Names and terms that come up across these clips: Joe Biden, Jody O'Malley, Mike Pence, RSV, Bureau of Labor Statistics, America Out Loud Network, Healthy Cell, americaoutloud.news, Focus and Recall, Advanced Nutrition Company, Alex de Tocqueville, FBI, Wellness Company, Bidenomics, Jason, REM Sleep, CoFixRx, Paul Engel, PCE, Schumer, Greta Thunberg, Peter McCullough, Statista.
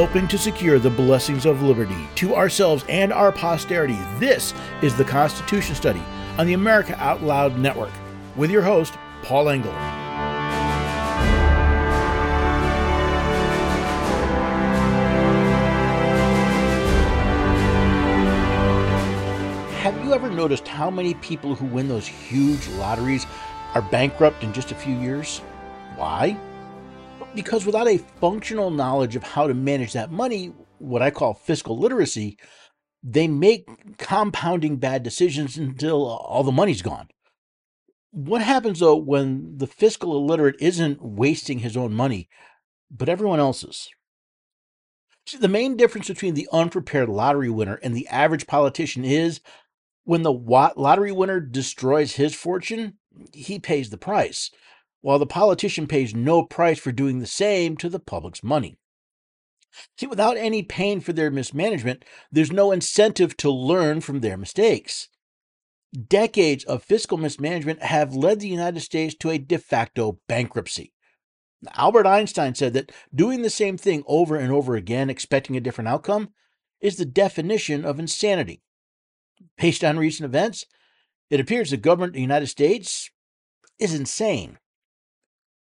helping to secure the blessings of liberty to ourselves and our posterity. This is the Constitution Study on the America Out Loud Network with your host, Paul Engel. Have you ever noticed how many people who win those huge lotteries are bankrupt in just a few years? Why? Because without a functional knowledge of how to manage that money, what I call fiscal literacy, they make compounding bad decisions until all the money's gone. What happens, though, when the fiscal illiterate isn't wasting his own money, but everyone else's? See, the main difference between the unprepared lottery winner and the average politician is when the lottery winner destroys his fortune, he pays the price, while the politician pays no price for doing the same to the public's money. See, without any pain for their mismanagement, there's no incentive to learn from their mistakes. Decades of fiscal mismanagement have led the United States to a de facto bankruptcy. Albert Einstein said that doing the same thing over and over again, expecting a different outcome, is the definition of insanity. Based on recent events, it appears the government of the United States is insane.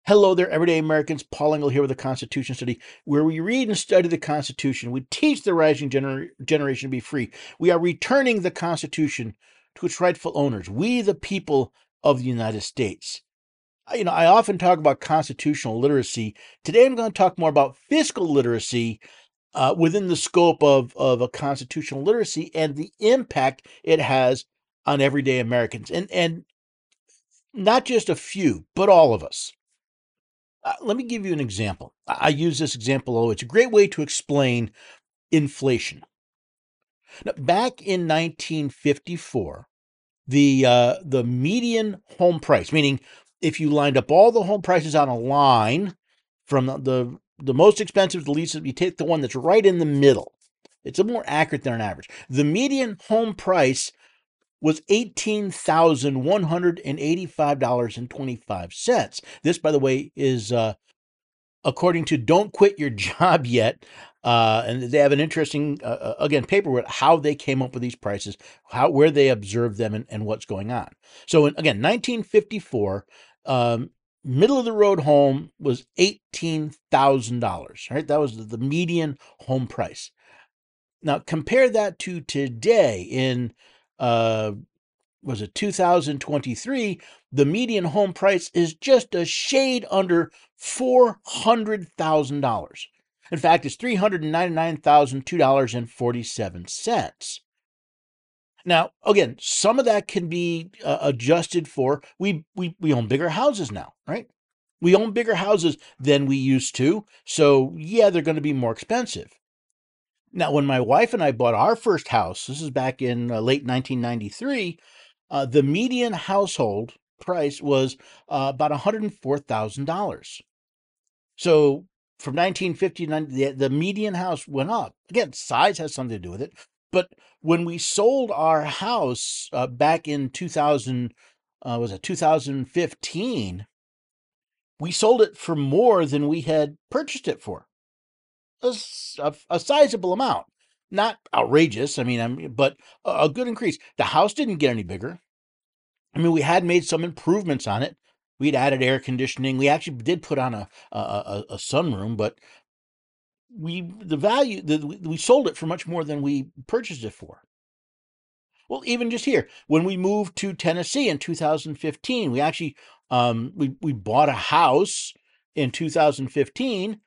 Hello there, everyday Americans. Paul Engel here with the Constitution Study, where we read and study the Constitution. We teach the rising generation to be free. We are returning the Constitution to its rightful owners, we the people of the United States. You know, I often talk about constitutional literacy. Today I'm going to talk more about fiscal literacy within the scope of a constitutional literacy and the impact it has on everyday Americans, and not just a few, but all of us. Let me give you an example. I use this example, it's a great way to explain inflation. Now, back in 1954, the median home price, meaning if you lined up all the home prices on a line from the most expensive to the least, you take the one that's right in the middle. It's a more accurate than an average. The median home price was $18,185.25. This, by the way, is according to Don't Quit Your Job Yet. And they have an interesting, again, paper with how they came up with these prices, where they observed them, and what's going on. So, again, 1954, middle-of-the-road home was $18,000, right? That was the median home price. Now, compare that to today in... was it 2023? The median home price is just a shade under $400,000. In fact, it's $399,002.47. Now, again, some of that can be adjusted for. We own bigger houses now, right? We own bigger houses than we used to, so yeah, they're going to be more expensive. Now, when my wife and I bought our first house, this is back in late 1993, the median household price was about $104,000. So from 1950 to 90, the median house went up. Again, size has something to do with it. But when we sold our house back in 2015, we sold it for more than we had purchased it for. A sizable amount, not outrageous. But a good increase. The house didn't get any bigger. We had made some improvements on it. We'd added air conditioning. We actually did put on a sunroom, but we sold it for much more than we purchased it for. Well, even just here, when we moved to Tennessee in 2015, we actually we bought a house in 2015.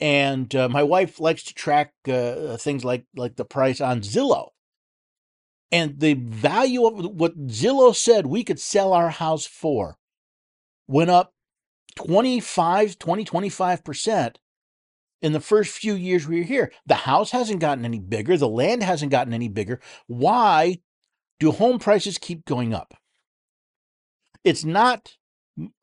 And my wife likes to track things like the price on Zillow. And the value of what Zillow said we could sell our house for went up 25% in the first few years we were here. The house hasn't gotten any bigger. The land hasn't gotten any bigger. Why do home prices keep going up? It's not...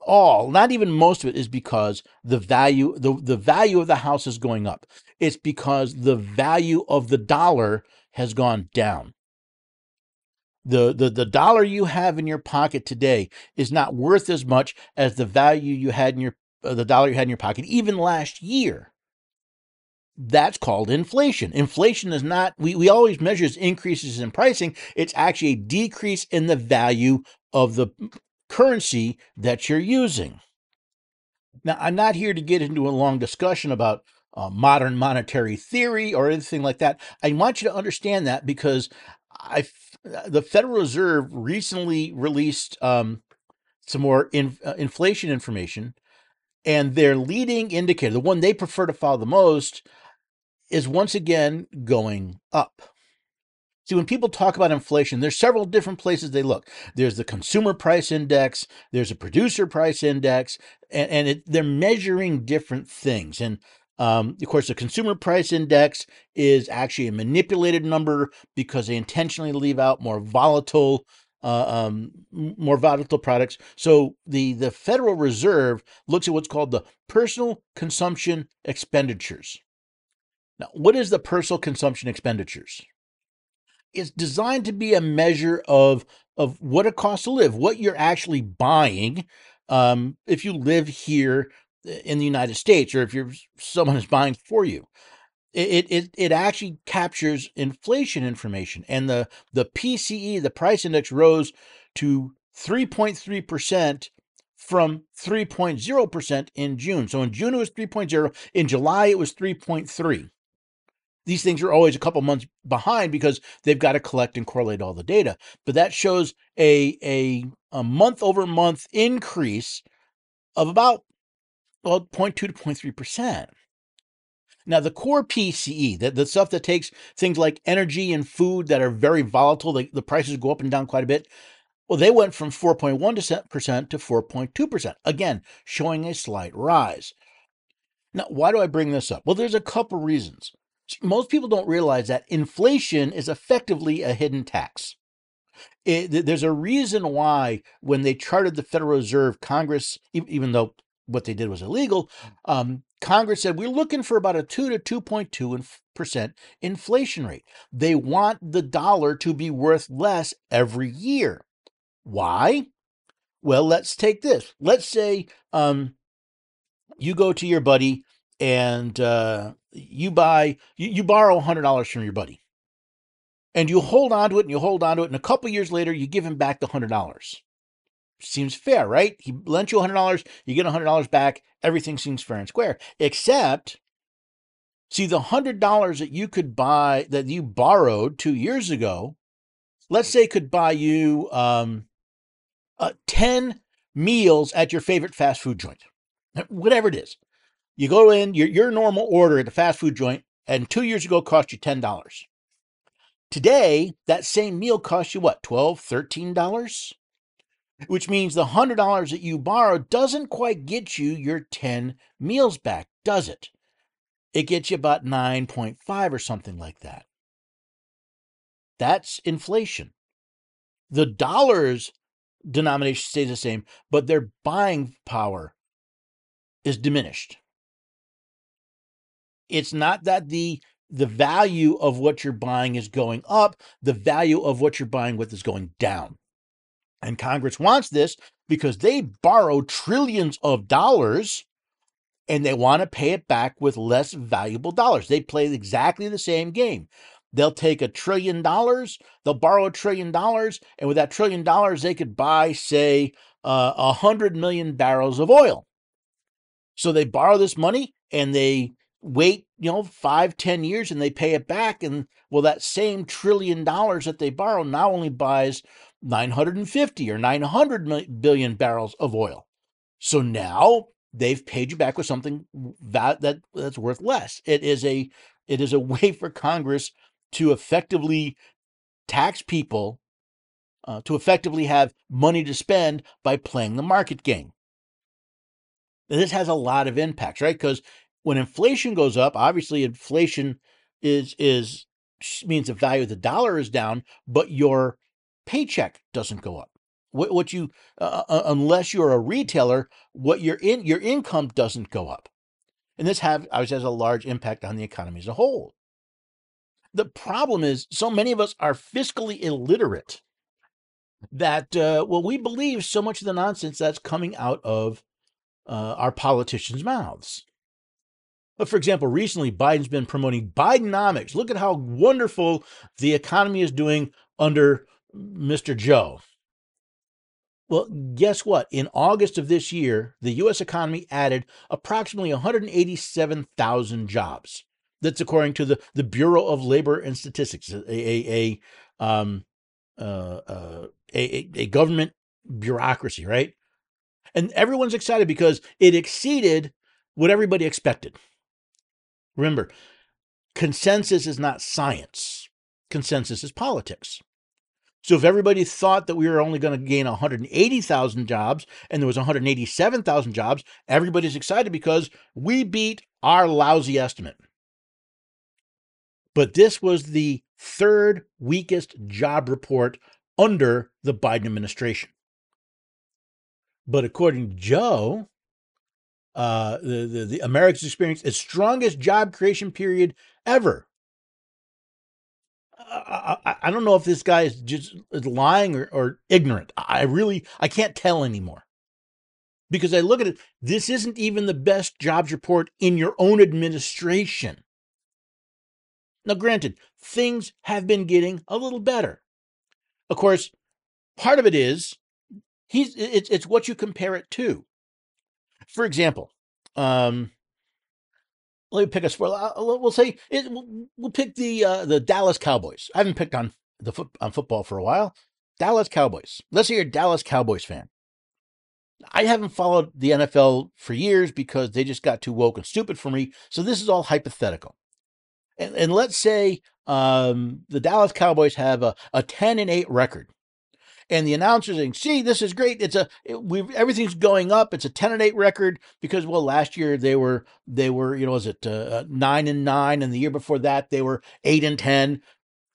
not even most of it is because the value of the house is going up. It's because the value of the dollar has gone down. The dollar you have in your pocket today is not worth as much as the value you had in the dollar you had in your pocket even last year. That's called inflation. Inflation is not, we always measure as increases in pricing. It's actually a decrease in the value of the currency that you're using. Now, I'm not here to get into a long discussion about modern monetary theory or anything like that. I want you to understand that because the Federal Reserve recently released some more inflation information, and their leading indicator, the one they prefer to follow the most, is once again going up. See, when people talk about inflation, there's several different places they look. There's the consumer price index, there's a producer price index, and they're measuring different things. And of course, the consumer price index is actually a manipulated number because they intentionally leave out more volatile products. So the Federal Reserve looks at what's called the personal consumption expenditures. Now, what is the personal consumption expenditures? It's designed to be a measure of what it costs to live, what you're actually buying if you live here in the United States, or if you're someone is buying for you. It actually captures inflation information, and the PCE, the price index, rose to 3.3% from 3.0% in June. So in June it was 3.0, in July it was 3.3. These things are always a couple months behind because they've got to collect and correlate all the data. But that shows a month-over-month increase of about 0.2 to 0.3%. Now, the core PCE, the stuff that takes things like energy and food that are very volatile, the prices go up and down quite a bit. Well, they went from 4.1% to 4.2%, again, showing a slight rise. Now, why do I bring this up? Well, there's a couple reasons. Most people don't realize that inflation is effectively a hidden tax. There's a reason why when they charted the Federal Reserve, Congress, even though what they did was illegal, Congress said, we're looking for about a 2 to 2.2% inflation rate. They want the dollar to be worth less every year. Why? Well, let's take this. Let's say you go to your buddy and you borrow $100 from your buddy. And you hold on to it and you hold on to it. And a couple years later, you give him back the $100. Seems fair, right? He lent you $100, you get $100 back, everything seems fair and square. Except, see, the $100 that you could buy, that you borrowed 2 years ago, let's say could buy you 10 meals at your favorite fast food joint, whatever it is. You go in, your normal order at the fast food joint, and 2 years ago cost you $10. Today, that same meal costs you what, $12, $13? Which means the $100 that you borrowed doesn't quite get you your 10 meals back, does it? It gets you about 9.5 or something like that. That's inflation. The dollar's denomination stays the same, but their buying power is diminished. It's not that the value of what you're buying is going up, the value of what you're buying with is going down. And Congress wants this because they borrow trillions of dollars and they want to pay it back with less valuable dollars. They play exactly the same game. They'll take $1 trillion, they'll borrow $1 trillion, and with that $1 trillion, they could buy, say, 100 million barrels of oil. So they borrow this money and they wait, 5, 10 years, and they pay it back. And well, that same $1 trillion that they borrow now only buys 950 or 900 billion barrels of oil. So now they've paid you back with something that's worth less. It is a way for Congress to effectively tax people, to effectively have money to spend by playing the market game. Now, this has a lot of impacts, right? Because when inflation goes up, obviously inflation means the value of the dollar is down, but your paycheck doesn't go up. What you, unless you're a retailer, your income doesn't go up, and this obviously has a large impact on the economy as a whole. The problem is so many of us are fiscally illiterate that we believe so much of the nonsense that's coming out of our politicians' mouths. But for example, recently Biden's been promoting Bidenomics. Look at how wonderful the economy is doing under Mr. Joe. Well, guess what? In August of this year, the U.S. economy added approximately 187,000 jobs. That's according to the Bureau of Labor and Statistics, a government bureaucracy, right? And everyone's excited because it exceeded what everybody expected. Remember, consensus is not science. Consensus is politics. So if everybody thought that we were only going to gain 180,000 jobs and there was 187,000 jobs, everybody's excited because we beat our lousy estimate. But this was the third weakest job report under the Biden administration. But according to Joe, the Americans experienced its strongest job creation period ever. I don't know if this guy is just lying or ignorant. I can't tell anymore. Because I look at it, this isn't even the best jobs report in your own administration. Now, granted, things have been getting a little better. Of course, part of it is, it's what you compare it to. For example, let me pick a sport. We'll pick the Dallas Cowboys. I haven't picked on football for a while. Dallas Cowboys. Let's say you're a Dallas Cowboys fan. I haven't followed the NFL for years because they just got too woke and stupid for me. So this is all hypothetical. And let's say the Dallas Cowboys have a 10-8 record. And the announcers saying, see, this is great. Everything's going up. It's a 10-8 record because, well, last year they were, was it 9-9, and the year before that they were 8-10.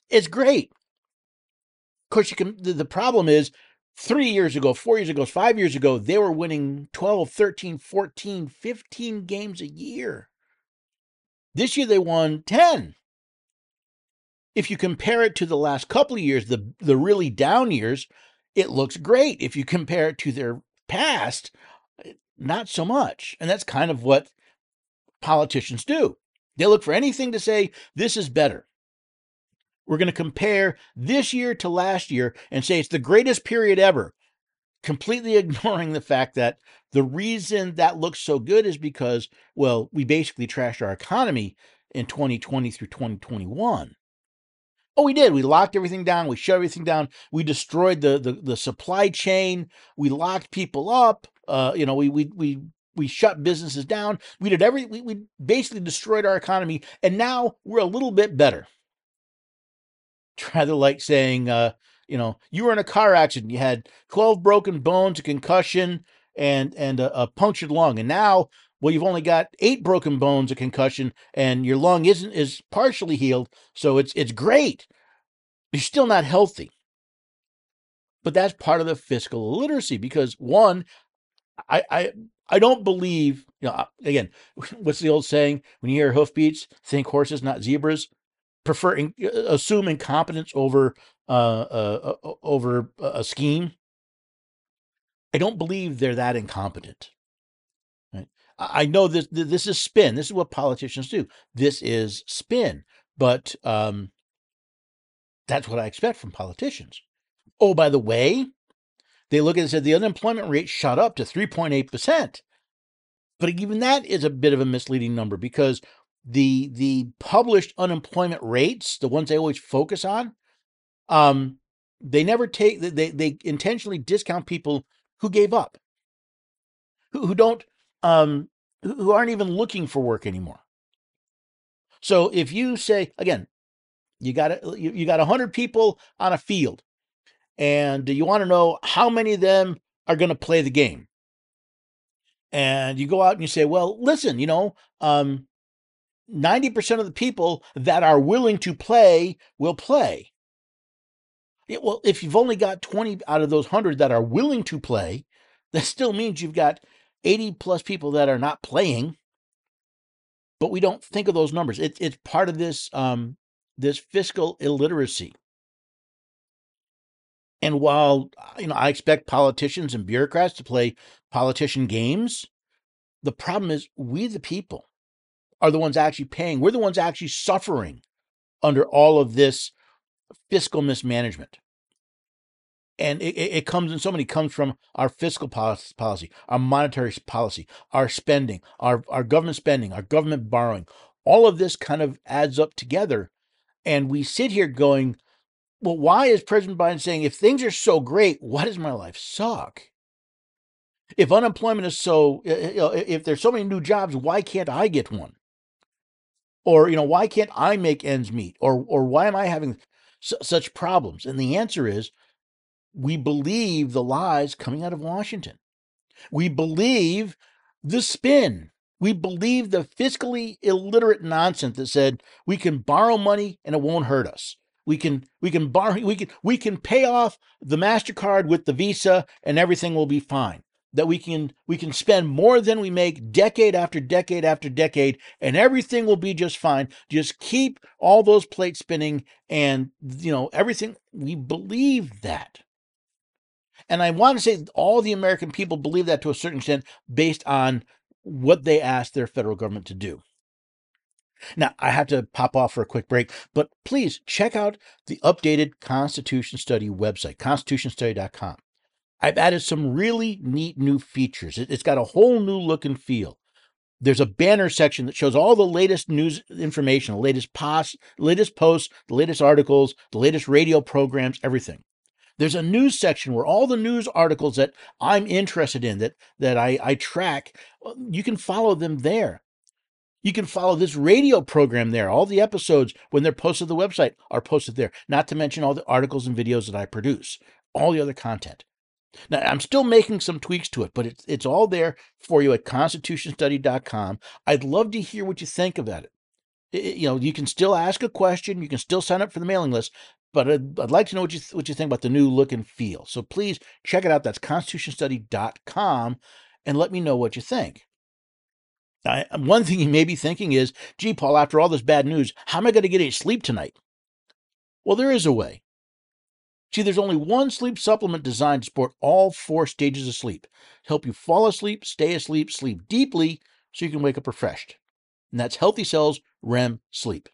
It's great. Of course, the problem is 3 years ago, 4 years ago, 5 years ago, they were winning 12, 13, 14, 15 games a year. This year they won 10. If you compare it to the last couple of years, the really down years, it looks great. If you compare it to their past, not so much. And that's kind of what politicians do. They look for anything to say, this is better. We're going to compare this year to last year and say it's the greatest period ever, completely ignoring the fact that the reason that looks so good is because, well, we basically trashed our economy in 2020 through 2021. Oh, we did. We locked everything down. We shut everything down. We destroyed the supply chain. We locked people up. We shut businesses down. We did we basically destroyed our economy, and now we're a little bit better. It's rather like saying, you were in a car accident. You had 12 broken bones, a concussion, and a punctured lung, and now, well, you've only got 8 broken bones, a concussion, and your lung is partially healed, so it's great. You're still not healthy. But that's part of the fiscal illiteracy because, one, I don't believe, again, what's the old saying? When you hear hoofbeats, think horses, not zebras. Assume incompetence over a scheme. I don't believe they're that incompetent. I know this is spin. This is what politicians do. This is spin. But that's what I expect from politicians. Oh, by the way, they look at it and said the unemployment rate shot up to 3.8%. But even that is a bit of a misleading number because the published unemployment rates, the ones they always focus on, they intentionally discount people who gave up, who aren't even looking for work anymore. So if you say, again, you got 100 people on a field and you want to know how many of them are going to play the game. And you go out and you say, well, listen, 90% of the people that are willing to play will play. Well, if you've only got 20 out of those 100 that are willing to play, that still means you've got 80 plus people that are not playing, but we don't think of those numbers. It's part of this this fiscal illiteracy. And while I expect politicians and bureaucrats to play politician games, the problem is we the people are the ones actually paying. We're the ones actually suffering under all of this fiscal mismanagement. And it comes in so many, comes from our fiscal policy, our monetary policy, our spending, our government spending, our government borrowing. All of this kind of adds up together. And we sit here going, well, why is President Biden saying, if things are so great, why does my life suck? If unemployment is so, if there's so many new jobs, why can't I get one? Or, you know, why can't I make ends meet? Or why am I having such problems? And the answer is, we believe the lies coming out of Washington. We believe the spin. We believe the fiscally illiterate nonsense that said we can borrow money and it won't hurt us. We can borrow, we can pay off the MasterCard with the Visa and everything will be fine. That we can spend more than we make decade after decade after decade, and everything will be just fine. Just keep all those plates spinning and, you know, everything. We believe that. And I want to say all the American people believe that to a certain extent based on what they asked their federal government to do. Now, I have to pop off for a quick break, but please check out the updated Constitution Study website, constitutionstudy.com. I've added some really neat new features. It's got a whole new look and feel. There's a banner section that shows all the latest news information, the latest posts, the latest articles, the latest radio programs, everything. There's a news section where all the news articles that I'm interested in, that I track, you can follow them there. You can follow this radio program there. All the episodes, when they're posted to the website, are posted there. Not to mention all the articles and videos that I produce, all the other content. Now, I'm still making some tweaks to it, but it's all there for you at constitutionstudy.com. I'd love to hear what you think about it. You know, you can still ask a question. You can still sign up for the mailing list. But I'd like to know what you think about the new look and feel. So please check it out. That's constitutionstudy.com, and let me know what you think. Now, one thing you may be thinking is, gee, Paul, after all this bad news, how am I going to get any sleep tonight? Well, there is a way. See, there's only one sleep supplement designed to support all four stages of sleep, to help you fall asleep, stay asleep, sleep deeply, so you can wake up refreshed. And that's Healthy Cell's REM Sleep.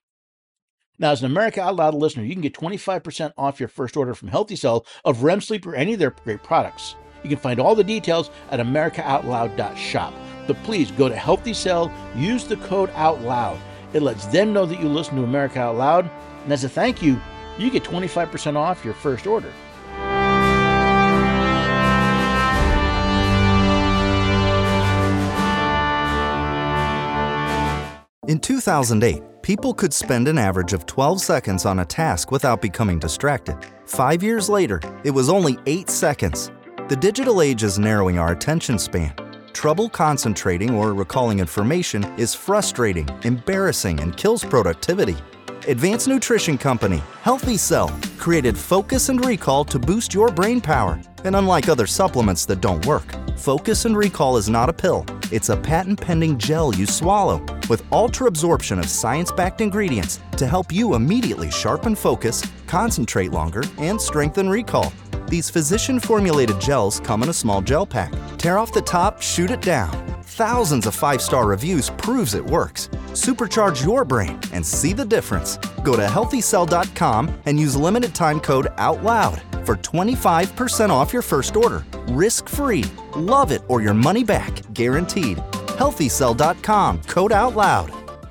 Now, as an America Out Loud listener, you can get 25% off your first order from Healthy Cell of REM Sleep or any of their great products. You can find all the details at americaoutloud.shop. But please go to Healthy Cell, use the code OUTLOUD. It lets them know that you listen to America Out Loud. And as a thank you, you get 25% off your first order. In 2008, people could spend an average of 12 seconds on a task without becoming distracted. 5 years later, it was only 8 seconds. The digital age is narrowing our attention span. Trouble concentrating or recalling information is frustrating, embarrassing, and kills productivity. Advanced Nutrition Company, Healthy Cell, created Focus and Recall to boost your brain power. And unlike other supplements that don't work, Focus and Recall is not a pill. It's a patent-pending gel you swallow with ultra-absorption of science-backed ingredients to help you immediately sharpen focus, concentrate longer, and strengthen recall. These physician-formulated gels come in a small gel pack. Tear off the top, shoot it down. Thousands of 5-star reviews proves it works. Supercharge your brain and see the difference. Go to healthycell.com and use limited time code OUTLOUD for 25% off your first order. Risk-free. Love it or your money back. Guaranteed. healthycell.com. Code OUTLOUD.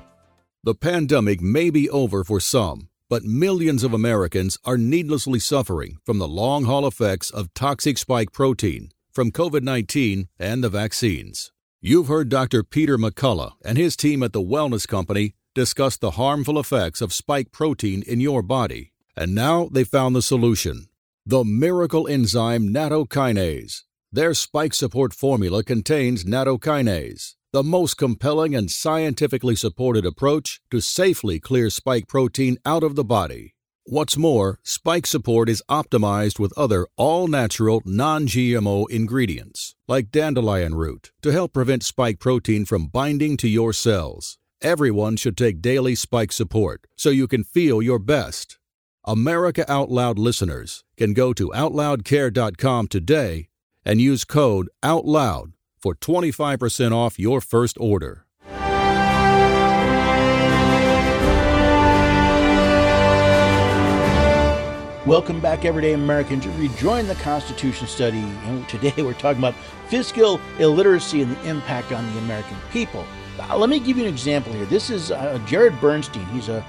The pandemic may be over for some, but millions of Americans are needlessly suffering from the long-haul effects of toxic spike protein from COVID-19 and the vaccines. You've heard Dr. Peter McCullough and his team at the Wellness Company discuss the harmful effects of spike protein in your body, and now they found the solution: the miracle enzyme nattokinase. Their spike support formula contains nattokinase, the most compelling and scientifically supported approach to safely clear spike protein out of the body. What's more, spike support is optimized with other all-natural, non-GMO ingredients, like dandelion root, to help prevent spike protein from binding to your cells. Everyone should take daily spike support so you can feel your best. America Out Loud listeners can go to OutloudCare.com today and use code OUTLOUD for 25% off your first order. Welcome back, everyday American, to rejoin the Constitution Study. And today we're talking about fiscal illiteracy and the impact on the American people. Let me give you an example here. This is Jared Bernstein. He's a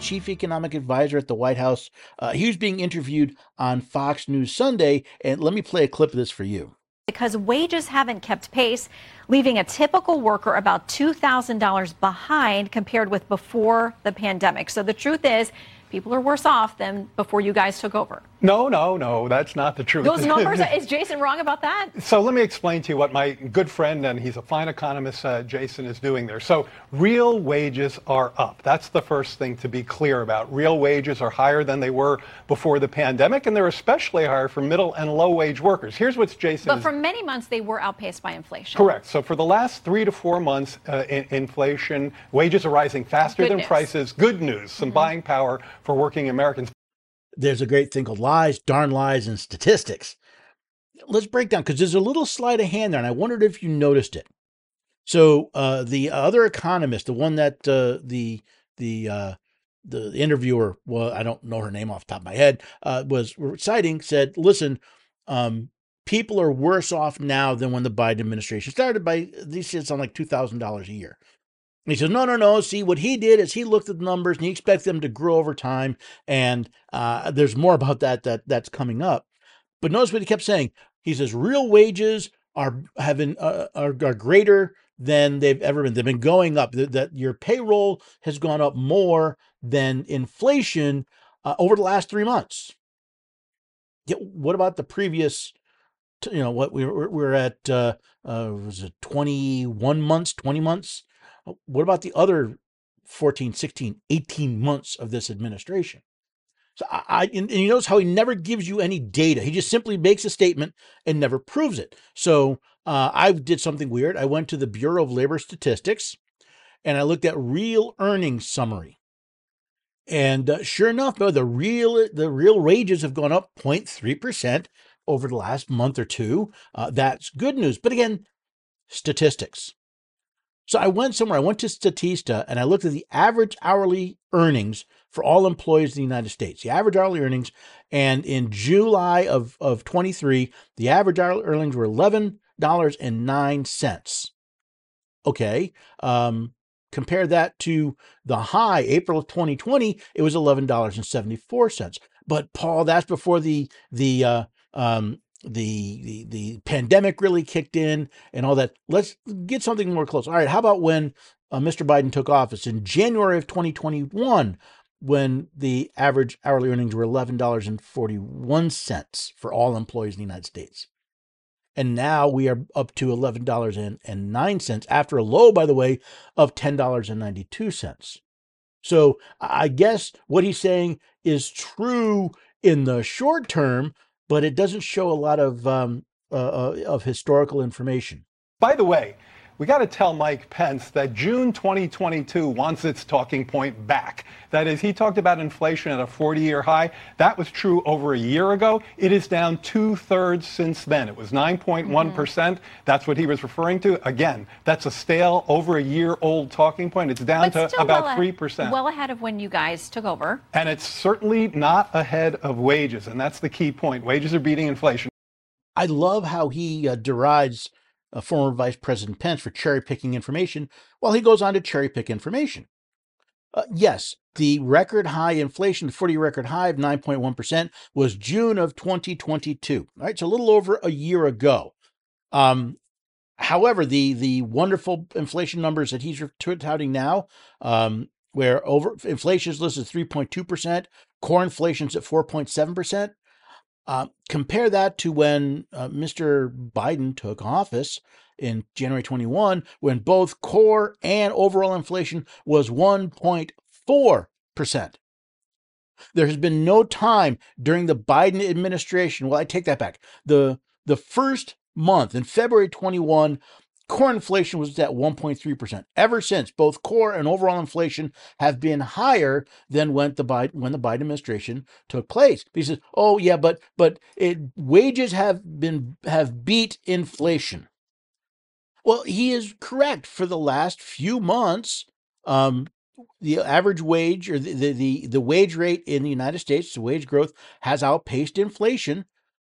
chief economic advisor at the White House. He was being interviewed on Fox News Sunday, and let me play a clip of this for you. Because wages haven't kept pace, leaving a typical worker about $2,000 behind compared with before the pandemic. So the truth is, people are worse off than before you guys took over. No, that's not the truth. Those numbers, is Jason wrong about that? So let me explain to you what my good friend, and he's a fine economist, Jason, is doing there. So real wages are up. That's the first thing to be clear about. Real wages are higher than they were before the pandemic, and they're especially higher for middle and low-wage workers. Here's what Jason But for many months, they were outpaced by inflation. Correct. So for the last 3 to 4 months, inflation, wages are rising faster than prices. Good news, some buying power for working Americans. There's a great thing called lies, darn lies, and statistics. Let's break down, because there's a little sleight of hand there, and I wondered if you noticed it. So the other economist, the one that the interviewer, well, I don't know her name off the top of my head, was citing, said, listen, people are worse off now than when the Biden administration started by these shits on like $2,000 a year. And he says, no. See, what he did is he looked at the numbers and he expects them to grow over time. And there's more about that's coming up. But notice what he kept saying. He says real wages are greater than they've ever been. They've been going up. That your payroll has gone up more than inflation over the last 3 months. Yet, what about the previous? You know what we're at? Was it 21 months? 20 months? What about the other 14, 16, 18 months of this administration? So and you notice how he never gives you any data. He just simply makes a statement and never proves it. So I did something weird. I went to the Bureau of Labor Statistics and I looked at real earnings summary. And sure enough, the real wages have gone up 0.3% over the last month or two. That's good news. But again, statistics. So I went to Statista, and I looked at the average hourly earnings for all employees in the United States, the average hourly earnings. And in July of 23, the average hourly earnings were $11.09. Okay. Compare that to the high, April of 2020, it was $11.74. But Paul, that's before the pandemic really kicked in and all that. Let's get something more close. All right, how about when Mr. Biden took office in January of 2021, when the average hourly earnings were $11.41 for all employees in the United States. And now we are up to $11.09 after a low, by the way, of $10.92. So I guess what he's saying is true in the short term, but it doesn't show a lot of historical information. By the way, we got to tell Mike Pence that June 2022 wants its talking point back. That is, he talked about inflation at a 40-year high. That was true over a year ago. It is down 2/3 since then. It was 9.1%. That's what he was referring to. Again, that's a stale, over a year-old talking point. It's down to about 3%. Well ahead of when you guys took over. And it's certainly not ahead of wages, and that's the key point. Wages are beating inflation. I love how he derides former Vice President Pence for cherry-picking information, while he goes on to cherry-pick information. Yes, the record high inflation, the 40-year record high of 9.1% was June of 2022. All right, so a little over a year ago. However, the wonderful inflation numbers that he's touting now, where over inflation is listed as 3.2%, core inflation's at 4.7%. Compare that to when Mr. Biden took office in January 21, when both core and overall inflation was 1.4%. There has been no time during the Biden administration. Well, I take that back. The first month in February 21, core inflation was at 1.3%. Ever since, both core and overall inflation have been higher than when the Biden administration took place. He says, "Oh yeah, but wages have beat inflation." Well, he is correct. For the last few months, the average wage, or the wage rate in the United States, the wage growth has outpaced inflation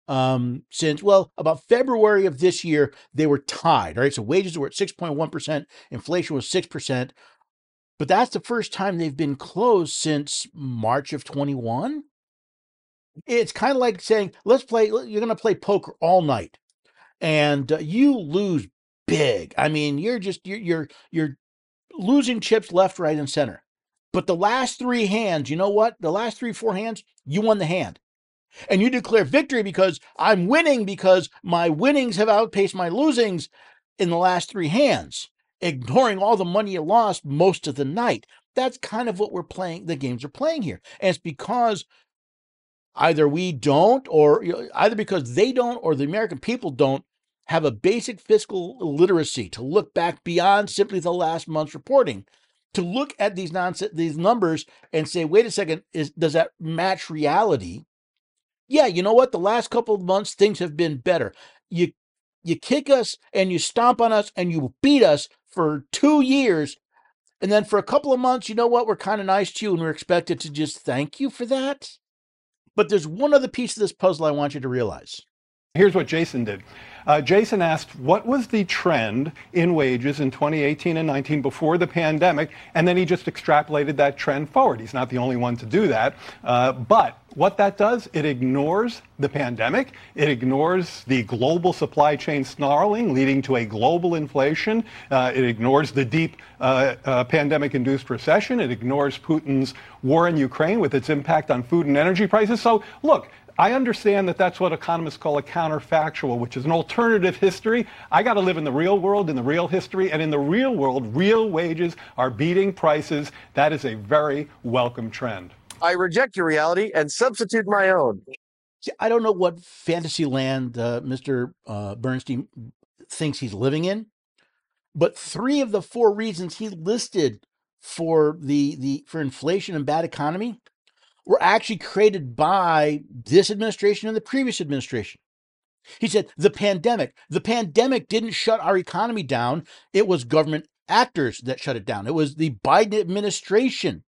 since, well, about February of this year. They were tied. All right. So wages were at 6.1%. Inflation was 6%. But that's the first time they've been close since March of 21. It's kind of like saying, let's play, you're going to play poker all night, and you lose big. I mean, you're losing chips left, right, and center. But the last three hands, you know what? The last three, four hands, you won the hand. And you declare victory because I'm winning, because my winnings have outpaced my losings in the last three hands, ignoring all the money you lost most of the night. That's kind of what we're playing, the games are playing here. And it's because either we don't, or either because they don't, or the American people don't have a basic fiscal literacy to look back beyond simply the last month's reporting, to look at these nonsense, these numbers, and say, wait a second, does that match reality? Yeah, you know what? The last couple of months, things have been better. You kick us and you stomp on us and you beat us for 2 years. And then for a couple of months, you know what? We're kind of nice to you and we're expected to just thank you for that. But there's one other piece of this puzzle I want you to realize. Here's what Jason did. Jason asked, what was the trend in wages in 2018 and 19 before the pandemic? And then he just extrapolated that trend forward. He's not the only one to do that. But what that does, it ignores the pandemic. It ignores the global supply chain snarling, leading to a global inflation. It ignores the deep pandemic-induced recession. It ignores Putin's war in Ukraine with its impact on food and energy prices. So, look, I understand that that's what economists call a counterfactual, which is an alternative history. I got to live in the real world, in the real history, and in the real world, real wages are beating prices. That is a very welcome trend. I reject your reality and substitute my own. I don't know what fantasy land Mr. Bernstein thinks he's living in, but three of the four reasons he listed for for inflation and bad economy were actually created by this administration and the previous administration. He said, the pandemic didn't shut our economy down. It was government actors that shut it down. It was the Biden administration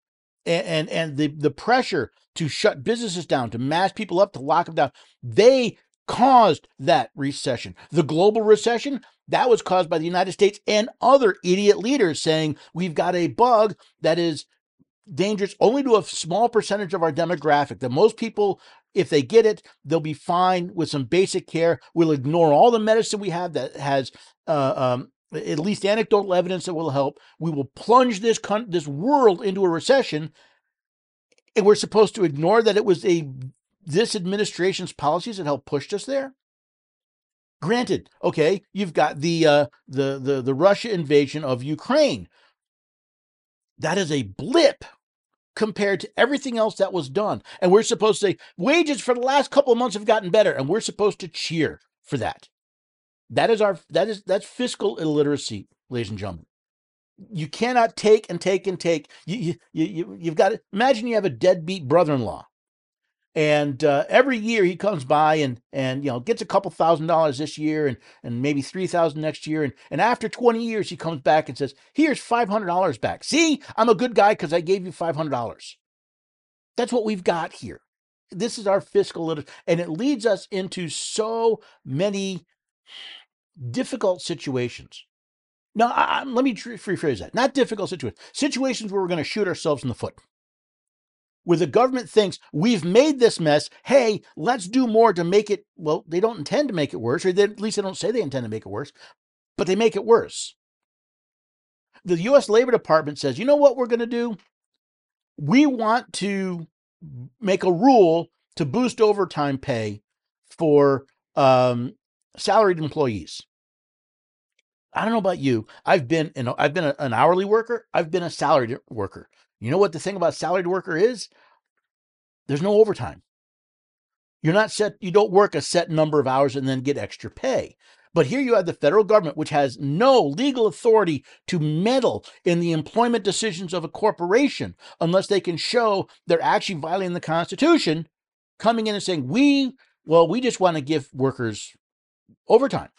and the pressure to shut businesses down, to mass people up, to lock them down. They caused that recession. The global recession, that was caused by the United States and other idiot leaders saying, we've got a bug that is dangerous only to a small percentage of our demographic, that most people, if they get it, they'll be fine with some basic care. We'll ignore all the medicine we have that has at least anecdotal evidence that will help. We will plunge this world into a recession, and we're supposed to ignore that it was this administration's policies that helped push us there. Granted, okay, you've got the Russia invasion of Ukraine. That is a blip compared to everything else that was done. And we're supposed to say wages for the last couple of months have gotten better, and we're supposed to cheer for that. That's fiscal illiteracy, ladies and gentlemen. You cannot take and take and take. You've got to imagine you have a deadbeat brother-in-law, and every year he comes by and you know, gets a couple $1,000 this year and maybe $3,000 next year, and after 20 years he comes back and says, here's $500 back. See, I'm a good guy because I gave you $500. That's what we've got here. This is our fiscal literacy, and it leads us into so many difficult situations. Now, let me rephrase that. Not difficult situations where we're going to shoot ourselves in the foot, where the government thinks we've made this mess. Hey, let's do more to make it. Well, they don't intend to make it worse, or at least they don't say they intend to make it worse, but they make it worse. The U.S. Labor Department says, you know what we're going to do? We want to make a rule to boost overtime pay for salaried employees. I don't know about you. I've been an hourly worker. I've been a salaried worker. You know what the thing about salaried worker is? There's no overtime. You're not set. You don't work a set number of hours and then get extra pay. But here you have the federal government, which has no legal authority to meddle in the employment decisions of a corporation unless they can show they're actually violating the Constitution, coming in and saying, we just want to give workers overtime.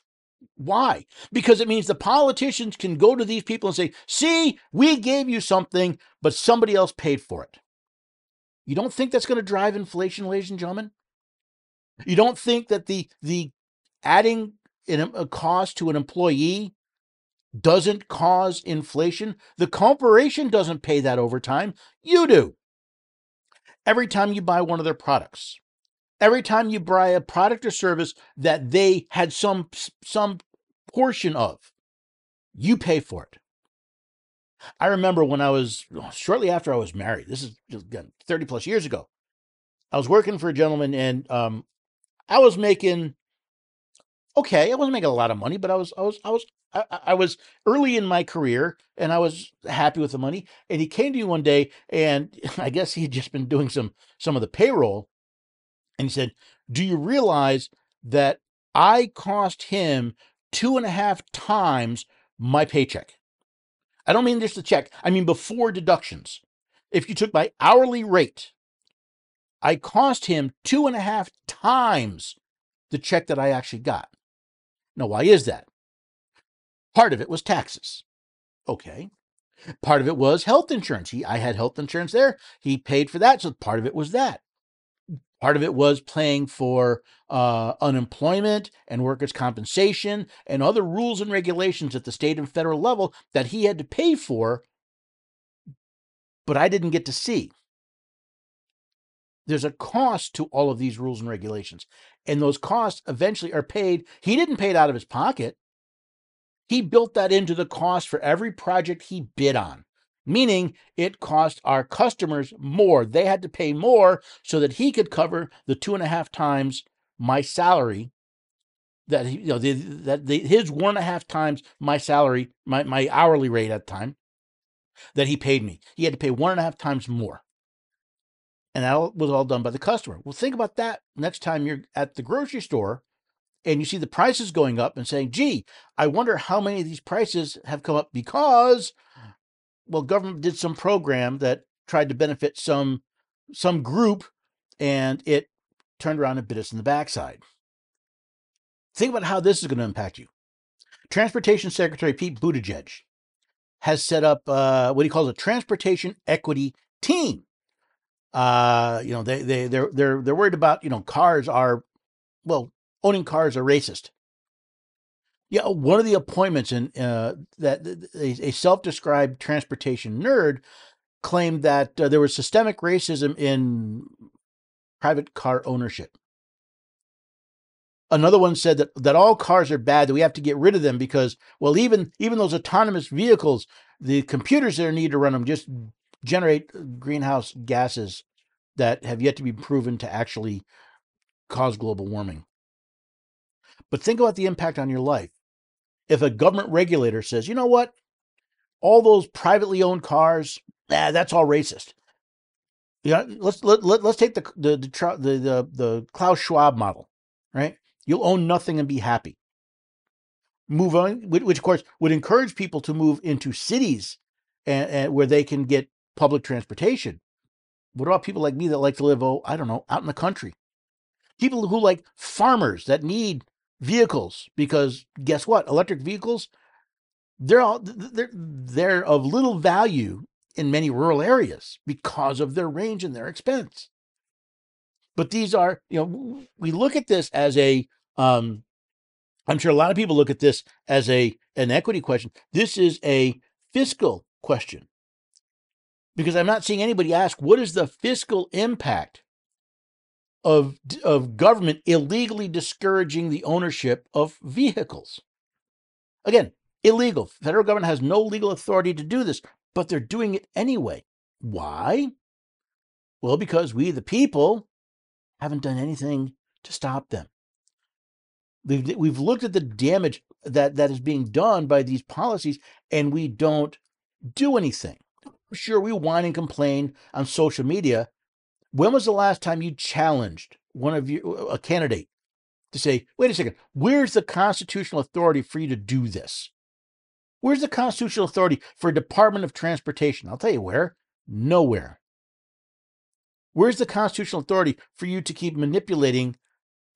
Why? Because it means the politicians can go to these people and say, see, we gave you something, but somebody else paid for it. You don't think that's going to drive inflation, ladies and gentlemen? You don't think that the adding a cost to an employee doesn't cause inflation? The corporation doesn't pay that overtime. You do. Every time you buy one of their products, every time you buy a product or service that they had some portion of, you pay for it. I remember when I was, shortly after I was married, this is 30 plus years ago, I was working for a gentleman and I was making, okay, I wasn't making a lot of money, but I was early in my career and I was happy with the money. And he came to me one day and I guess he had just been doing some of the payroll. And he said, do you realize that I cost him 2.5 times my paycheck? I don't mean just the check. I mean, before deductions. If you took my hourly rate, I cost him 2.5 times the check that I actually got. Now, why is that? Part of it was taxes. Okay. Part of it was health insurance. I had health insurance there. He paid for that. So part of it was that. Part of it was paying for unemployment and workers' compensation and other rules and regulations at the state and federal level that he had to pay for, but I didn't get to see. There's a cost to all of these rules and regulations, and those costs eventually are paid. He didn't pay it out of his pocket. He built that into the cost for every project he bid on. Meaning it cost our customers more. They had to pay more so that he could cover the 2.5 times my salary that he, you know, his 1.5 times my salary, my hourly rate at the time that he paid me. He had to pay 1.5 times more. And that was all done by the customer. Well, think about that next time you're at the grocery store and you see the prices going up and saying, gee, I wonder how many of these prices have come up because, well, government did some program that tried to benefit some group, and it turned around and bit us in the backside. Think about how this is going to impact you. Transportation Secretary Pete Buttigieg has set up what he calls a transportation equity team. They're worried about cars are, well, owning cars are racist. Yeah, one of the appointments in a self-described transportation nerd claimed that there was systemic racism in private car ownership. Another one said that all cars are bad, that we have to get rid of them because, well, even those autonomous vehicles, the computers that are needed to run them just generate greenhouse gases that have yet to be proven to actually cause global warming. But think about the impact on your life. If a government regulator says, you know what, all those privately owned cars, that's all racist. Yeah, let's take the Klaus Schwab model, right? You'll own nothing and be happy. Move on, which of course would encourage people to move into cities and where they can get public transportation. What about people like me that like to live, out in the country? People who like farmers that need vehicles, because guess what? Electric vehicles, they're of little value in many rural areas because of their range and their expense. But these are, we look at this as I'm sure a lot of people look at this as an equity question. This is a fiscal question, because I'm not seeing anybody ask, what is the fiscal impact of government illegally discouraging the ownership of vehicles? Again, illegal. Federal government has no legal authority to do this, but they're doing it anyway. Why? Well, because we, the people, haven't done anything to stop them. We've looked at the damage that is being done by these policies, and we don't do anything. Sure, we whine and complain on social media. When was the last time you challenged a candidate to say, wait a second, where's the constitutional authority for you to do this? Where's the constitutional authority for a Department of Transportation? I'll tell you where. Nowhere. Where's the constitutional authority for you to keep manipulating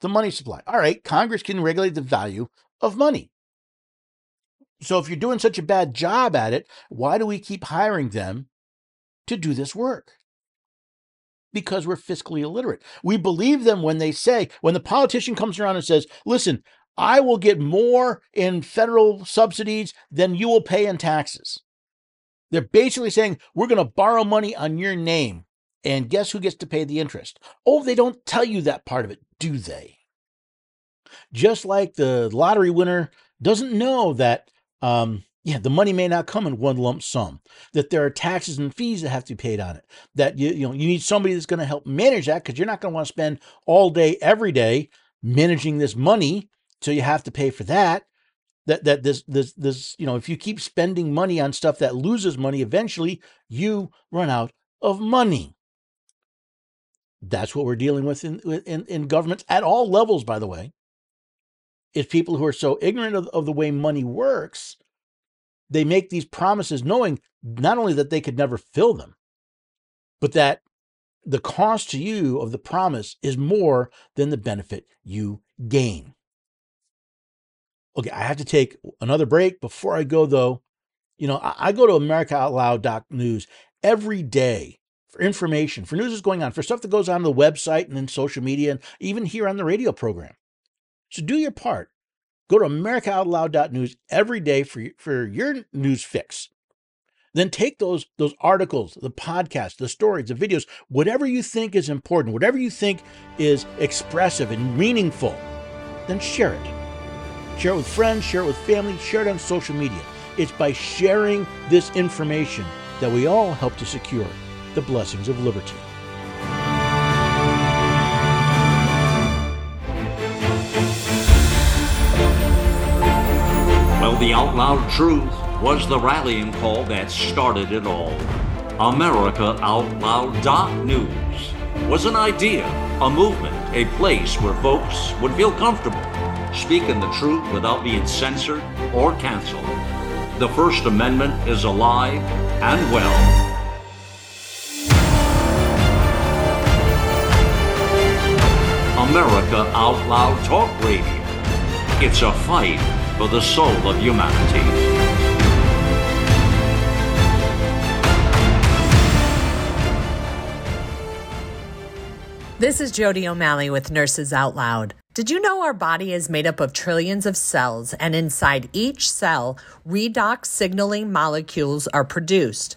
the money supply? All right, Congress can regulate the value of money. So if you're doing such a bad job at it, why do we keep hiring them to do this work? Because we're fiscally illiterate. We believe them when they say, when the politician comes around and says, listen, I will get more in federal subsidies than you will pay in taxes. They're basically saying, we're going to borrow money on your name. And guess who gets to pay the interest? Oh, they don't tell you that part of it, do they? Just like the lottery winner doesn't know that the money may not come in one lump sum, that there are taxes and fees that have to be paid on it, that you need somebody that's going to help manage that, because you're not going to want to spend all day, every day managing this money, so you have to pay for that. That if you keep spending money on stuff that loses money, eventually you run out of money. That's what we're dealing with in governments at all levels, by the way. Is people who are so ignorant of the way money works, they make these promises knowing not only that they could never fill them, but that the cost to you of the promise is more than the benefit you gain. Okay, I have to take another break. Before I go, though, I go to americaoutloud.news every day for information, for news that's going on, for stuff that goes on the website and in social media and even here on the radio program. So do your part. Go to americaoutloud.news every day for your news fix. Then take those articles, the podcasts, the stories, the videos, whatever you think is important, whatever you think is expressive and meaningful, then share it. Share it with friends, share it with family, share it on social media. It's by sharing this information that we all help to secure the blessings of liberty. The Out Loud Truth was the rallying call that started it all. AmericaOutloud.news was an idea, a movement, a place where folks would feel comfortable speaking the truth without being censored or canceled. The First Amendment is alive and well. America Out Loud Talk Radio. It's a fight for the soul of humanity. This is Jody O'Malley with Nurses Out Loud. Did you know our body is made up of trillions of cells, and inside each cell, redox signaling molecules are produced?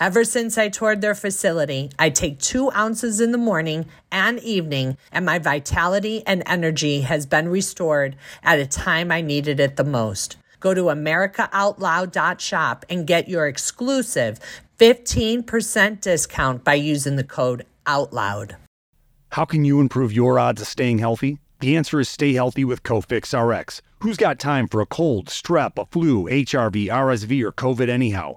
Ever since I toured their facility, I take 2 ounces in the morning and evening, and my vitality and energy has been restored at a time I needed it the most. Go to americaoutloud.shop and get your exclusive 15% discount by using the code OUTLOUD. How can you improve your odds of staying healthy? The answer is stay healthy with CoFixRx. Who's got time for a cold, strep, a flu, HRV, RSV, or COVID anyhow?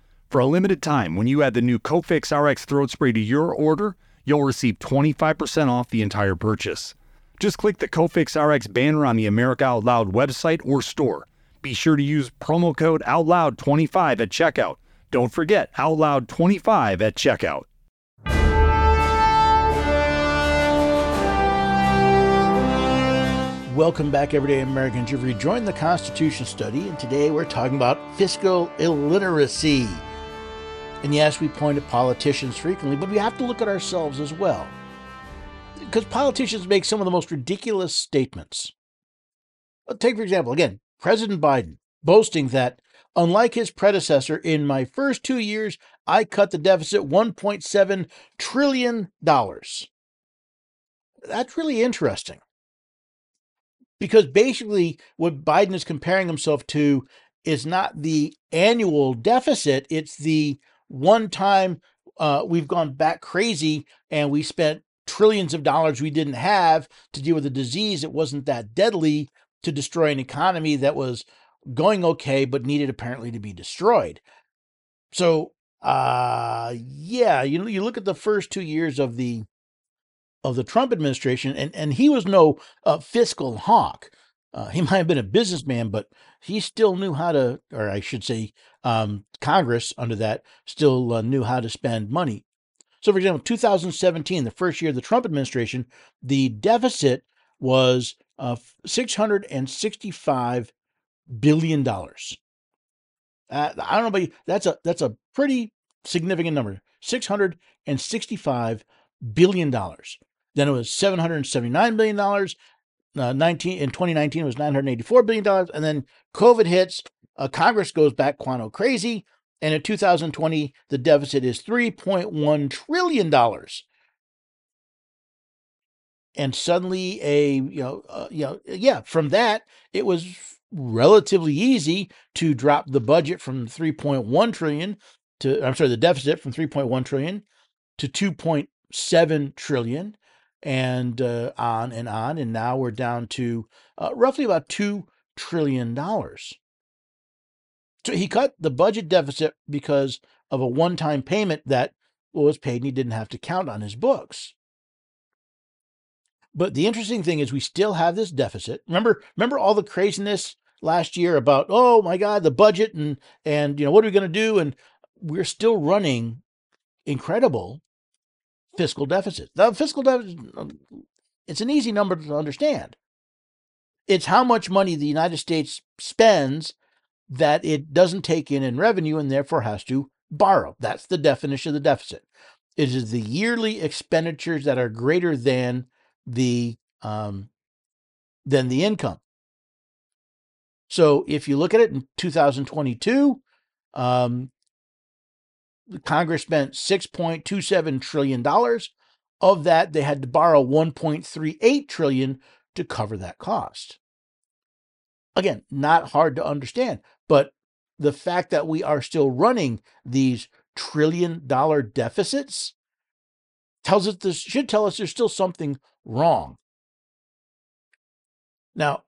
For a limited time, when you add the new CoFixRx throat spray to your order, you'll receive 25% off the entire purchase. Just click the CoFixRx banner on the America Out Loud website or store. Be sure to use promo code OUTLOUD25 at checkout. Don't forget, OUTLOUD25 at checkout. Welcome back, everyday Americans. You've rejoined the Constitution Study, and today we're talking about fiscal illiteracy. And yes, we point at politicians frequently, but we have to look at ourselves as well. Because politicians make some of the most ridiculous statements. Take, for example, again, President Biden boasting that Unlike his predecessor, in my first 2 years, I cut the deficit $1.7 trillion. That's really interesting, because basically what Biden is comparing himself to is not the annual deficit. It's the one time we've gone back crazy and we spent trillions of dollars we didn't have to deal with a disease that wasn't that deadly, to destroy an economy that was going okay but needed apparently to be destroyed. So yeah, you look at the first 2 years of the Trump administration, and he was no fiscal hawk. He might have been a businessman, but he still knew how to, or I should say, Congress under that still knew how to spend money. So for example, 2017, the first year of the Trump administration, the deficit was $665 billion. I don't know about you, that's a pretty significant number, $665 billion. Then it was $779 billion. In 2019, it was $984 billion. And then COVID hits, Congress goes back quanto crazy. And in 2020, the deficit is $3.1 trillion. And suddenly, from that, it was relatively easy to drop the budget from 3.1 trillion to, I'm sorry, the deficit from 3.1 trillion to 2.7 trillion, and on. And now we're down to roughly about $2 trillion. So he cut the budget deficit because of a one-time payment that was paid and he didn't have to count on his books. But the interesting thing is we still have this deficit. Remember all the craziness last year about, oh my God, the budget and what are we going to do? And we're still running incredible fiscal deficits. The fiscal deficit, it's an easy number to understand. It's how much money the United States spends that it doesn't take in revenue and therefore has to borrow. That's the definition of the deficit. It is the yearly expenditures that are greater than the income. So if you look at it in 2022, Congress spent $6.27 trillion. Of that, they had to borrow $1.38 trillion to cover that cost. Again, not hard to understand, but the fact that we are still running these trillion-dollar deficits tells us this should tell us there's still something wrong. Now,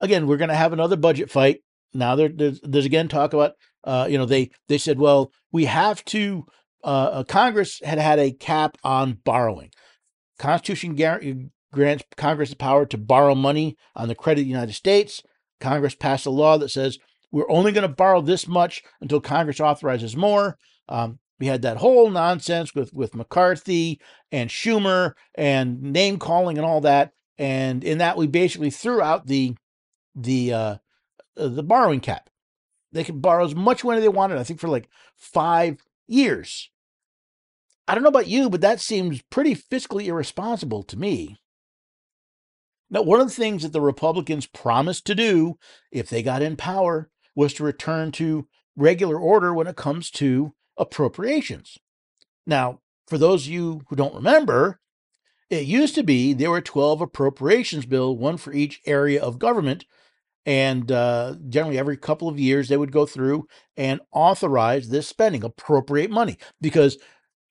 again, we're going to have another budget fight. Now there's again talk about they said, well, we have to Congress had a cap on borrowing. Constitution grants Congress the power to borrow money on the credit of the United States. Congress passed a law that says we're only going to borrow this much until Congress authorizes more. We had that whole nonsense with McCarthy and Schumer and name calling and all that. And in that, we basically threw out the borrowing cap. They could borrow as much money they wanted, I think, for like 5 years. I don't know about you, but that seems pretty fiscally irresponsible to me. Now, one of the things that the Republicans promised to do if they got in power was to return to regular order when it comes to appropriations. Now, for those of you who don't remember, it used to be there were 12 appropriations bills, one for each area of government, and generally every couple of years they would go through and authorize this spending, appropriate money, because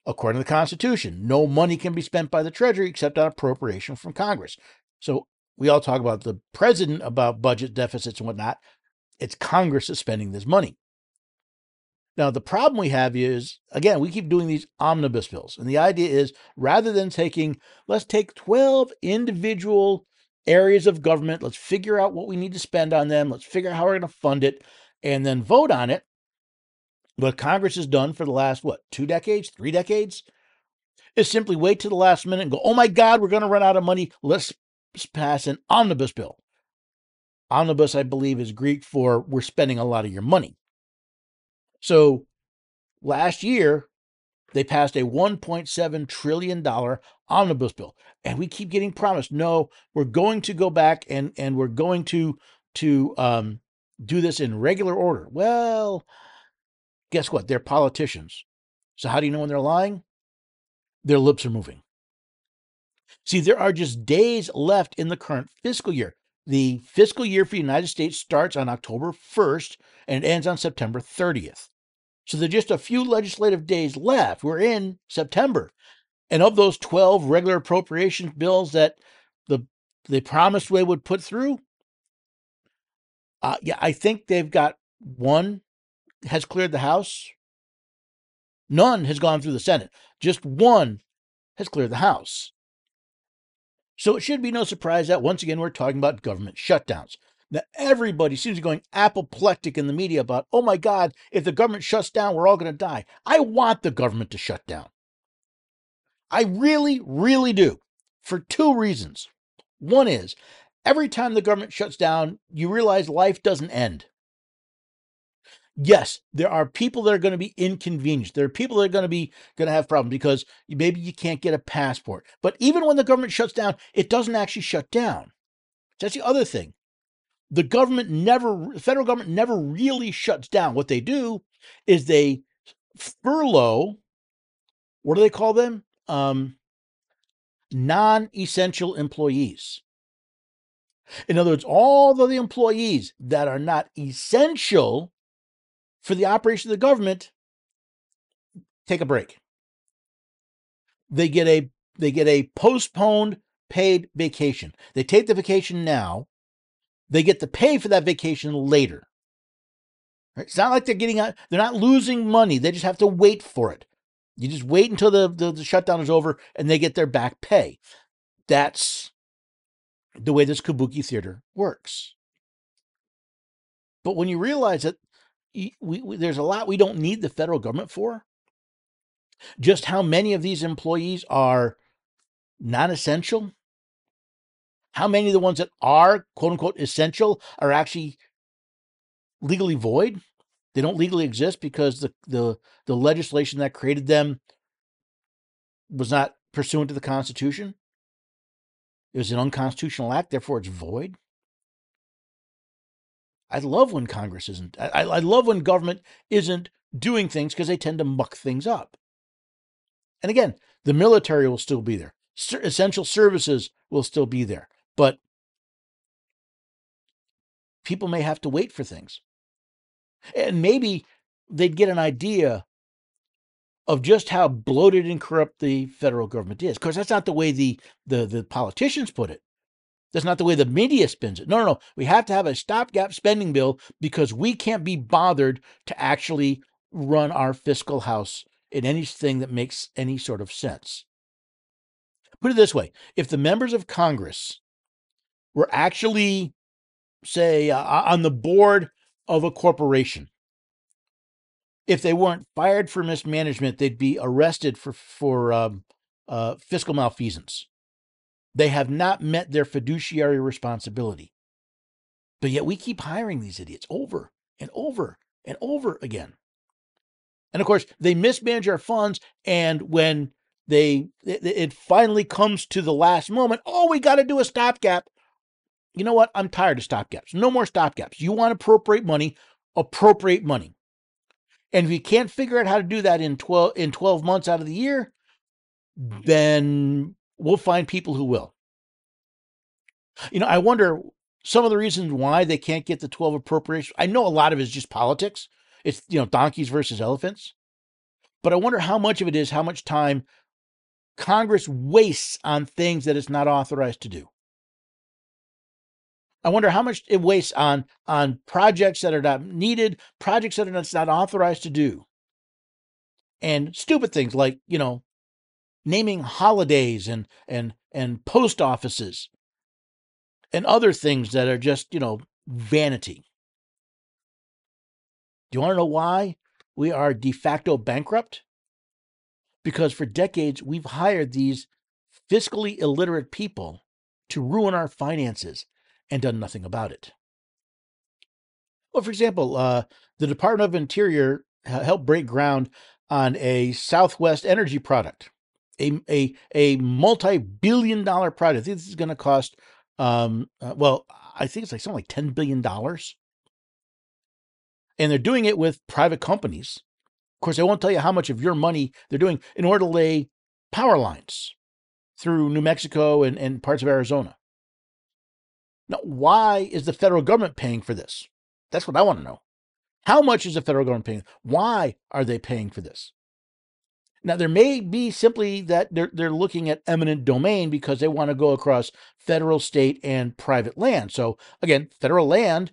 according to the Constitution, no money can be spent by the Treasury except on appropriation from Congress. So we all talk about the president about budget deficits and whatnot. It's Congress that's spending this money. Now, the problem we have is, again, we keep doing these omnibus bills. And the idea is rather than let's take 12 individual areas of government, let's figure out what we need to spend on them, let's figure out how we're going to fund it, and then vote on it. What Congress has done for the last, three decades, is simply wait to the last minute and go, oh my God, we're going to run out of money. Let's pass an omnibus bill. Omnibus, I believe, is Greek for we're spending a lot of your money. So last year, they passed a $1.7 trillion omnibus bill. And we keep getting promised, no, we're going to go back and we're going to do this in regular order. Well, guess what? They're politicians. So how do you know when they're lying? Their lips are moving. See, there are just days left in the current fiscal year. The fiscal year for the United States starts on October 1st and it ends on September 30th. So there are just a few legislative days left. We're in September. And of those 12 regular appropriations bills that they promised they would put through, I think they've got one has cleared the House. None has gone through the Senate. Just one has cleared the House. So it should be no surprise that once again, we're talking about government shutdowns. Now, everybody seems to be going apoplectic in the media about, oh my God, if the government shuts down, we're all going to die. I want the government to shut down. I really, really do, for two reasons. One is, every time the government shuts down, you realize life doesn't end. Yes, there are people that are going to be inconvenienced. There are people that are going to have problems because maybe you can't get a passport. But even when the government shuts down, it doesn't actually shut down. That's the other thing. The federal government never really shuts down. What they do is they furlough, what do they call them? Non-essential employees. In other words, all of the employees that are not essential for the operation of the government take a break. They get a postponed paid vacation. They take the vacation now. They get the pay for that vacation later. Right? It's not like they're not losing money. They just have to wait for it. You just wait until the shutdown is over and they get their back pay. That's the way this kabuki theater works. But when you realize that there's a lot we don't need the federal government for, just how many of these employees are non-essential, how many of the ones that are quote-unquote essential are actually legally void. They don't legally exist because the legislation that created them was not pursuant to the Constitution. It was an unconstitutional act, therefore it's void. I love when Congress isn't. I love when government isn't doing things because they tend to muck things up. And again, the military will still be there. Essential services will still be there. But people may have to wait for things. And maybe they'd get an idea of just how bloated and corrupt the federal government is. Of course, that's not the way the politicians put it. That's not the way the media spins it. No. We have to have a stopgap spending bill because we can't be bothered to actually run our fiscal house in anything that makes any sort of sense. Put it this way. If the members of Congress were actually, say, on the board of a corporation. If they weren't fired for mismanagement, they'd be arrested for fiscal malfeasance. They have not met their fiduciary responsibility. But yet we keep hiring these idiots over and over and over again. And of course, they mismanage our funds. And when it finally comes to the last moment, oh, we got to do a stopgap. You know what? I'm tired of stopgaps. No more stopgaps. You want to appropriate money, appropriate money. And if you can't figure out how to do that in 12 months out of the year, then we'll find people who will. You know, I wonder some of the reasons why they can't get the 12 appropriations. I know a lot of it is just politics. It's, you know, donkeys versus elephants. But I wonder how much of it is how much time Congress wastes on things that it's not authorized to do. I wonder how much it wastes on projects that are not needed, projects that are not authorized to do. And stupid things like, you know, naming holidays and post offices and other things that are just, you know, vanity. Do you want to know why we are de facto bankrupt? Because for decades, we've hired these fiscally illiterate people to ruin our finances and done nothing about it. Well, for example, the Department of Interior helped break ground on a Southwest energy product, a multi-billion-dollar product. I think this is going to cost, I think it's like something like $10 billion. And they're doing it with private companies. Of course, they won't tell you how much of your money they're doing in order to lay power lines through New Mexico and parts of Arizona. Now, why is the federal government paying for this? That's what I want to know. How much is the federal government paying? Why are they paying for this? Now, there may be simply that they're looking at eminent domain because they want to go across federal, state, and private land. So again, federal land,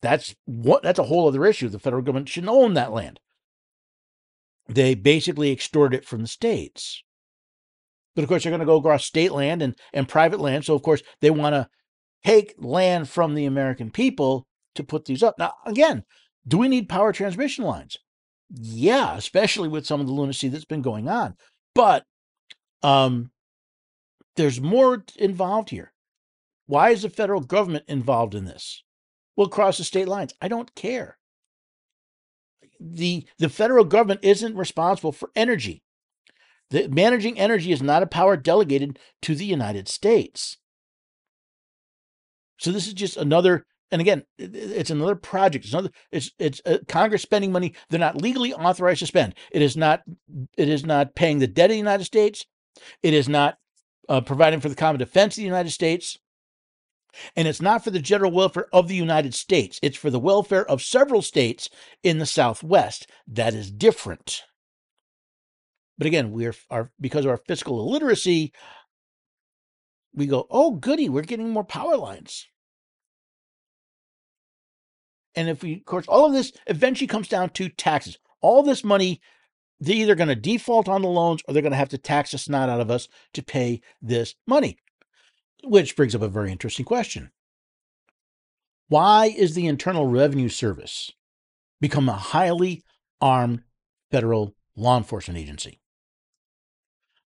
that's a whole other issue. The federal government shouldn't own that land. They basically extorted it from the states. But of course, they're going to go across state land and private land. So of course, they want to take land from the American people to put these up. Now, again, do we need power transmission lines? Yeah, especially with some of the lunacy that's been going on. But there's more involved here. Why is the federal government involved in this? Well, cross the state lines. I don't care. The federal government isn't responsible for energy. Managing energy is not a power delegated to the United States. So this is just another, and again, it's another project. It's Congress spending money they're not legally authorized to spend. It is not paying the debt of the United States. It is not providing for the common defense of the United States. And it's not for the general welfare of the United States. It's for the welfare of several states in the Southwest. That is different. But again, because of our fiscal illiteracy, we go, oh, goody, we're getting more power lines. And of course, all of this eventually comes down to taxes. All this money, they're either going to default on the loans or they're going to have to tax the snot out of us to pay this money. Which brings up a very interesting question. Why is the Internal Revenue Service become a highly armed federal law enforcement agency?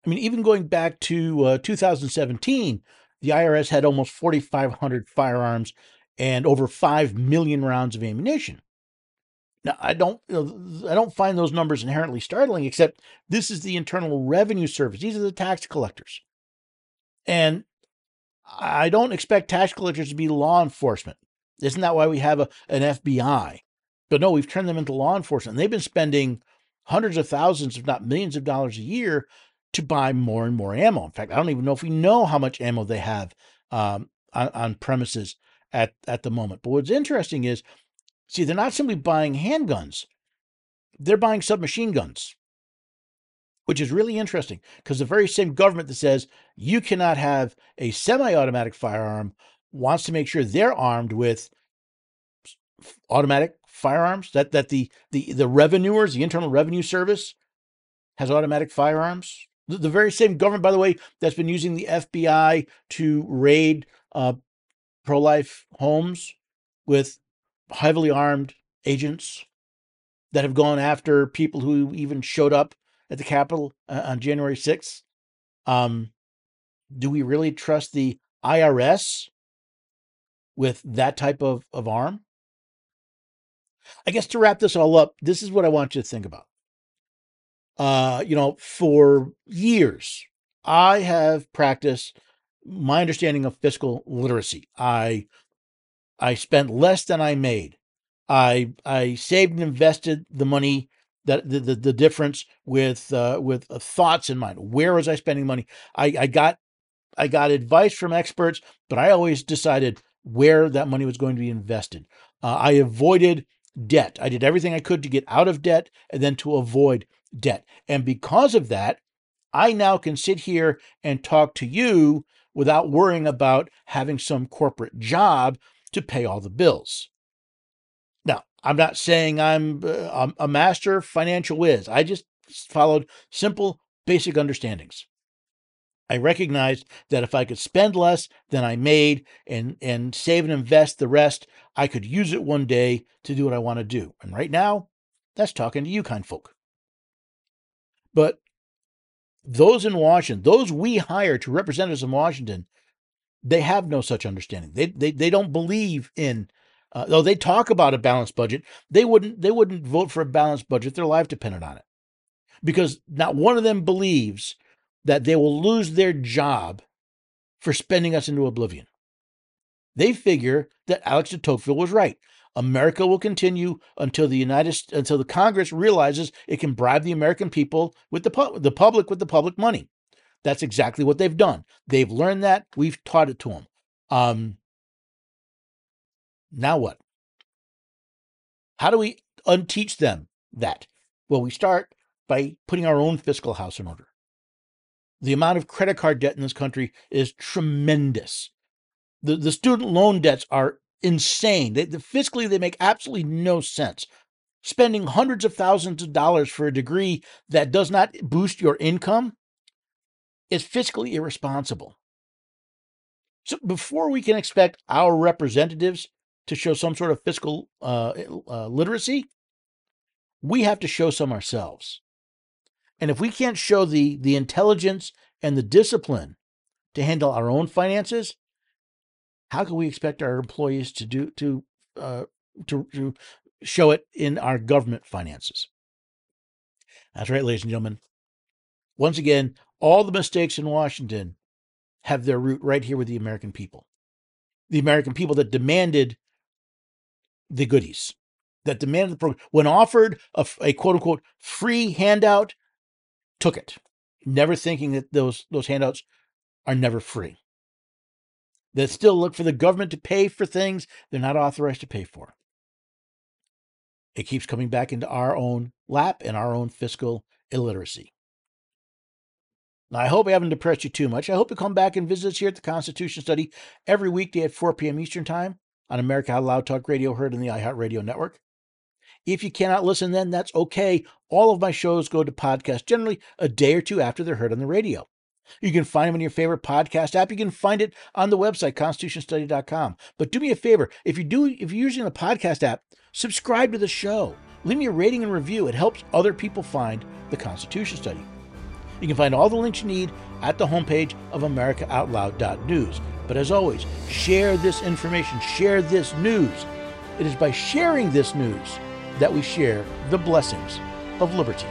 I mean, even going back to 2017, the IRS had almost 4,500 firearms and over 5 million rounds of ammunition. Now, I don't find those numbers inherently startling, except this is the Internal Revenue Service. These are the tax collectors. And I don't expect tax collectors to be law enforcement. Isn't that why we have an FBI? But no, we've turned them into law enforcement. And they've been spending hundreds of thousands, if not millions of dollars a year to buy more and more ammo. In fact, I don't even know if we know how much ammo they have on premises at the moment. But what's interesting is, see, they're not simply buying handguns. They're buying submachine guns, which is really interesting because the very same government that says you cannot have a semi-automatic firearm wants to make sure they're armed with automatic firearms, that the revenuers, the Internal Revenue Service, has automatic firearms. The very same government, by the way, that's been using the FBI to raid pro-life homes with heavily armed agents that have gone after people who even showed up at the Capitol on January 6th. Do we really trust the IRS with that type of arm? I guess to wrap this all up, this is what I want you to think about. For years, I have practiced my understanding of fiscal literacy. I spent less than I made. I saved and invested the money, that the difference with thoughts in mind. Where was I spending money? I got advice from experts, but I always decided where that money was going to be invested. I avoided debt. I did everything I could to get out of debt and then to avoid debt. And because of that, I now can sit here and talk to you without worrying about having some corporate job to pay all the bills. Now, I'm not saying I'm a master financial whiz. I just followed simple, basic understandings. I recognized that if I could spend less than I made and save and invest the rest, I could use it one day to do what I want to do. And right now, that's talking to you kind folk. But those in Washington, those we hire to represent us in Washington, they have no such understanding. They don't believe in, though they talk about a balanced budget, they wouldn't vote for a balanced budget. Their life depended on it, because not one of them believes that they will lose their job for spending us into oblivion. They figure that Alex de Tocqueville was right. America will continue until the Congress realizes it can bribe the American people with the public money. That's exactly what they've done. They've learned that. We've taught it to them. Now what? How do we unteach them that? Well, we start by putting our own fiscal house in order. The amount of credit card debt in this country is tremendous. The student loan debts are insane. Fiscally, they make absolutely no sense. Spending hundreds of thousands of dollars for a degree that does not boost your income is fiscally irresponsible. So before we can expect our representatives to show some sort of fiscal literacy, we have to show some ourselves. And if we can't show the intelligence and the discipline to handle our own finances, how can we expect our employees to show it in our government finances? That's right, ladies and gentlemen. Once again, all the mistakes in Washington have their root right here with the American people. The American people that demanded the goodies, that demanded the program. When offered a quote-unquote free handout, took it, never thinking that those handouts are never free. They still look for the government to pay for things they're not authorized to pay for. It keeps coming back into our own lap and our own fiscal illiteracy. Now, I hope I haven't depressed you too much. I hope you come back and visit us here at the Constitution Study every weekday at 4 p.m. Eastern Time on America Out Loud Talk Radio, heard on the iHeartRadio network. If you cannot listen then, that's okay. All of my shows go to podcast generally a day or two after they're heard on the radio. You can find them in your favorite podcast app. You can find it on the website, constitutionstudy.com. But do me a favor. If you're using the podcast app, subscribe to the show. Leave me a rating and review. It helps other people find the Constitution Study. You can find all the links you need at the homepage of americaoutloud.news. But as always, share this information. Share this news. It is by sharing this news that we share the blessings of liberty.